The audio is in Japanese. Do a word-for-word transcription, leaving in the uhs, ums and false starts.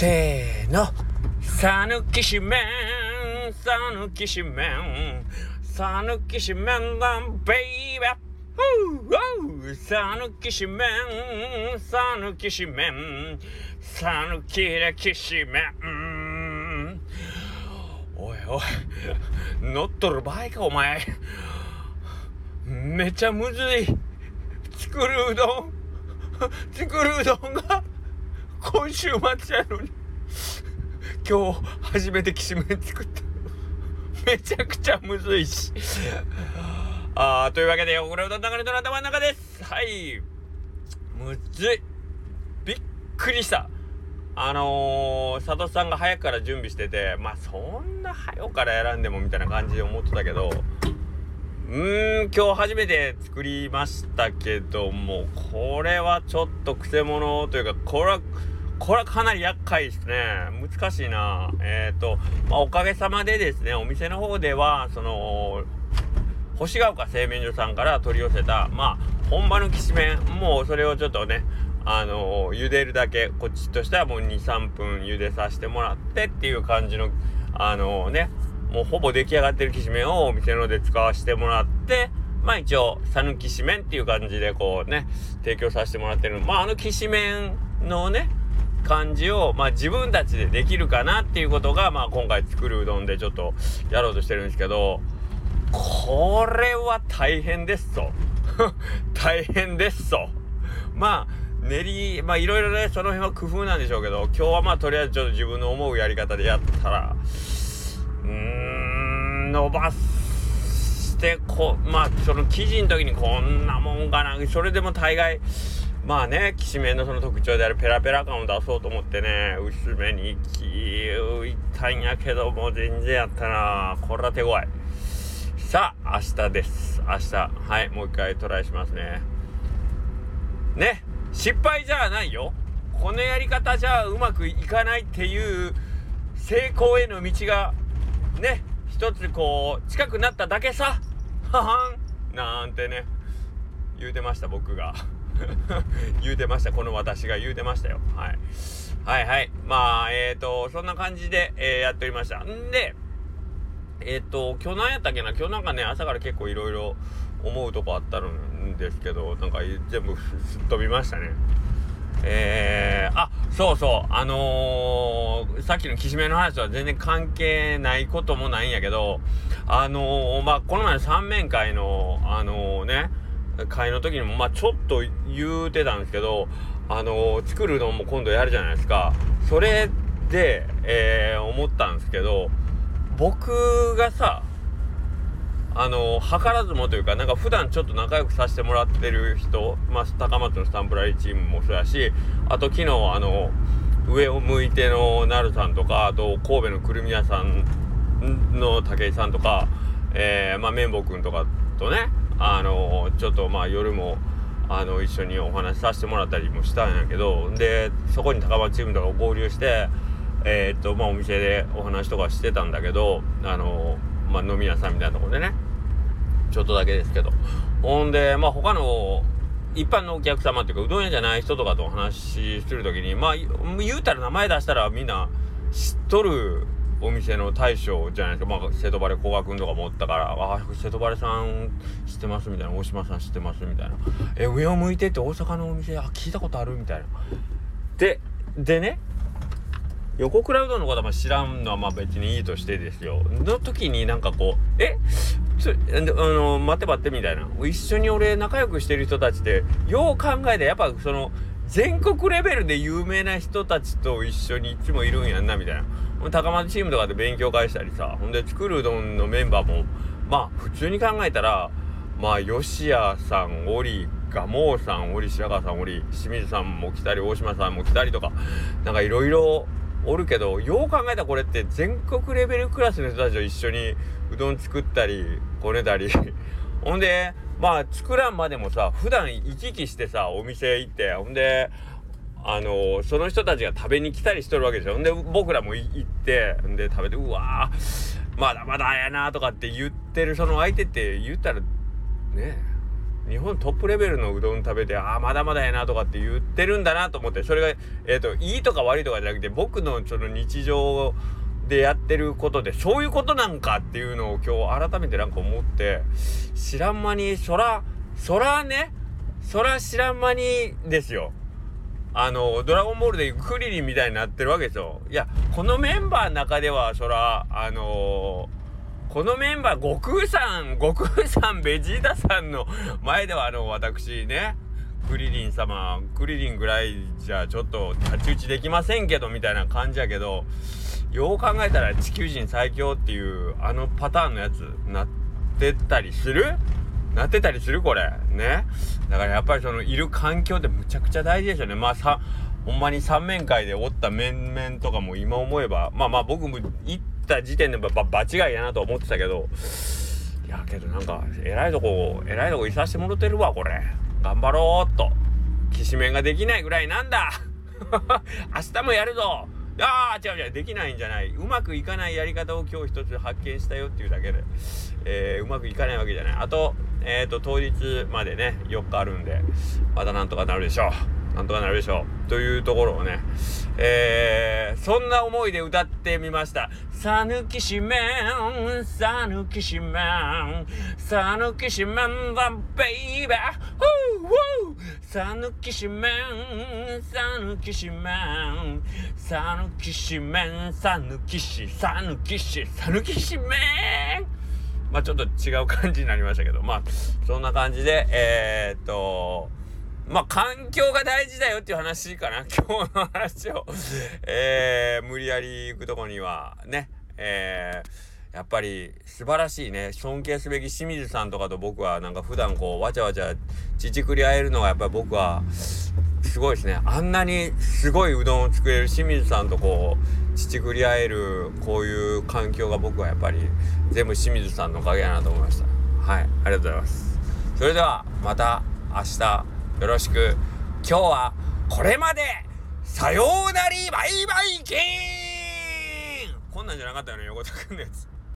せーの、さぬきしめん、さぬきしめん、さぬきしめんだベイベー、さぬきしめん、さぬきしめん、さぬきできしめん。おいおい、乗っとる場合かお前。めちゃむずい。作るうどん、作るうどんが今週末やのに、今日初めてきしめん作った。めちゃくちゃむずいし。あーというわけで、おぐれうどん流れとの頭の中です。はい、むずい、びっくりした。あのー、佐藤さんが早くから準備してて、まあそんな早から選んでもみたいな感じで思ってたけど、うーん今日初めて作りましたけども、これはちょっとくせ者というか、これはこれはかなり厄介ですね。難しいな。えっと、まあ、おかげさまでですね、お店の方ではその星ヶ丘製麺所さんから取り寄せた、まあ本場のきしめん、もうそれをちょっとね、あのー、茹でるだけ、こっちとしてはもう にさんぷん茹でさせてもらってっていう感じの、あのー、ね、もうほぼ出来上がってるきしめんをお店ので使わせてもらって、まあ一応さぬきしめんっていう感じでこうね、提供させてもらってる。まああのきしめんのね感じを、まあ自分たちでできるかなっていうことが、まあ今回作るうどんでちょっとやろうとしてるんですけど、これは大変ですと。大変ですと。まあ練り、まあいろいろね、その辺は工夫なんでしょうけど、今日はまあとりあえずちょっと自分の思うやり方でやったら、うーん伸ばしてこ、まあその生地の時にこんなもんかな、それでも大概まあね、きしめんのその特徴であるペラペラ感を出そうと思ってね、薄めにいきいったんやけども、全然やったな。これは手強い。さあ明日です。明日、はい、もう一回トライしますね。ね、失敗じゃないよ。このやり方じゃうまくいかないっていう成功への道がね、一つこう近くなっただけさ。ははんなんてね言うてました、僕が。言うてました、この私が言うてましたよ。はいはいはい。まあえーとそんな感じで、えー、やっておりました。んでえっと今日なんやったっけな。今日なんかね、朝から結構いろいろ思うとこあったんですけど、なんか全部すっ飛びましたね。えー、あ、そうそう、あのー、さっきのきしめんの話とは全然関係ないこともないんやけど、あのー、まあこの前の三面会のあのー、ね会の時にもまあちょっと言うてたんですけど、あのー、作るのも今度やるじゃないですか。それで、えー、思ったんですけど、僕がさ、あの図らずもというか、なんか普段ちょっと仲良くさせてもらってる人、まあ、高松のスタンプラリーチームもそうやし、あと昨日あの上を向いてのなるさんとか、あと神戸のくるみ屋さんの武井さんとか、えー、まあ綿棒くんとかとね、あのちょっとまあ夜もあの一緒にお話しさせてもらったりもしたんやけど、でそこに高松チームとか合流して。えーっとまあ、お店でお話とかしてたんだけど、あの、まあ、飲み屋さんみたいなところでね、ちょっとだけですけど、ほんで、まあ、他の一般のお客様っていうか、うどん屋じゃない人とかとお話しするときに、まあ、言うたら名前出したらみんな知っとるお店の大将じゃないですか。まあ、瀬戸バレ古賀君とかもおったから、あ、瀬戸バレさん知ってますみたいな、大島さん知ってますみたいな、え、上を向いてって大阪のお店、あ、聞いたことあるみたいな。で、でね、横倉うどんのことは知らんのはまあ別にいいとしてですよ。の時になんかこう、え、ちょ、あの、待って待ってみたいな。一緒に俺仲良くしてる人たちで、よう考えて、やっぱその全国レベルで有名な人たちと一緒にいつもいるんやんなみたいな。高松チームとかで勉強会したりさ、ほんで作るうどんのメンバーも、まあ普通に考えたら、まあ吉谷さん、オリー、ガモーさん、オリ、白川さん、オリ、清水さんも来たり、大島さんも来たりとか、なんかいろいろ、おるけど、よう考えたらこれって全国レベルクラスの人たちと一緒にうどん作ったりこねたりほんでまあ作らんまでもさ、普段行き来してさ、お店行って、ほんであのー、その人たちが食べに来たりしとるわけでしょ。ほんで僕らも行ってで食べて、うわーまだまだやなとかって言ってる、その相手って言ったらね、日本トップレベルのうどん食べて、ああまだまだやなとかって言ってるんだなと思って、それが、えーと、いいとか悪いとかじゃなくて、僕のちょっと日常でやってることでそういうことなんかっていうのを今日改めてなんか思って、知らん間にそらそらねそら知らん間にですよ、あのドラゴンボールでクリリンみたいになってるわけですよ。いや、このメンバーの中ではそらあのー、このメンバー悟空さん悟空さんベジータさんの前ではあの私ねクリリン様クリリンぐらいじゃちょっと太刀打ちできませんけどみたいな感じやけど、よう考えたら地球人最強っていうあのパターンのやつなってたりするなってたりするこれね。だからやっぱりそのいる環境ってむちゃくちゃ大事ですよね。まあさほんまに三面会でおった面々とかも今思えば、まあまあ僕も行った時点でばば場違いやなと思ってたけど、いやけどなんかえらいとこえらいとこいさせてもらってるわこれ。頑張ろうっときしめんができないぐらいなんだ明日もやるぞ。あー違う違うできないんじゃない、うまくいかないやり方を今日一つ発見したよっていうだけで、えー、うまくいかないわけじゃない。あとえーと当日までねよっかあるんで、またなんとかなるでしょうなんとかなるでしょうというところをね、えー、そんな思いで歌ってみました。さぬきしめんさぬきしめんさぬきしめんだベイベーウォーウォーさぬきしめんさぬきしめんさぬきしめんさぬきしさぬきしさぬきしめん、まあちょっと違う感じになりましたけど、まあそんな感じでえー、っとまあ環境が大事だよっていう話かな今日の話をえー、無理やり行くとこにはね、えー、やっぱり素晴らしいね、尊敬すべき清水さんとかと僕はなんか普段こうわちゃわちゃ乳くり合えるのがやっぱり僕はすごいですね。あんなにすごいうどんを作れる清水さんとこう乳くり合えるこういう環境が僕はやっぱり全部清水さんのおかげやなと思いました。はい、ありがとうございます。それではまた明日よろしく。今日はこれまで。さようならバイバイキーン。こんなんじゃなかったよね横田くんのやつ。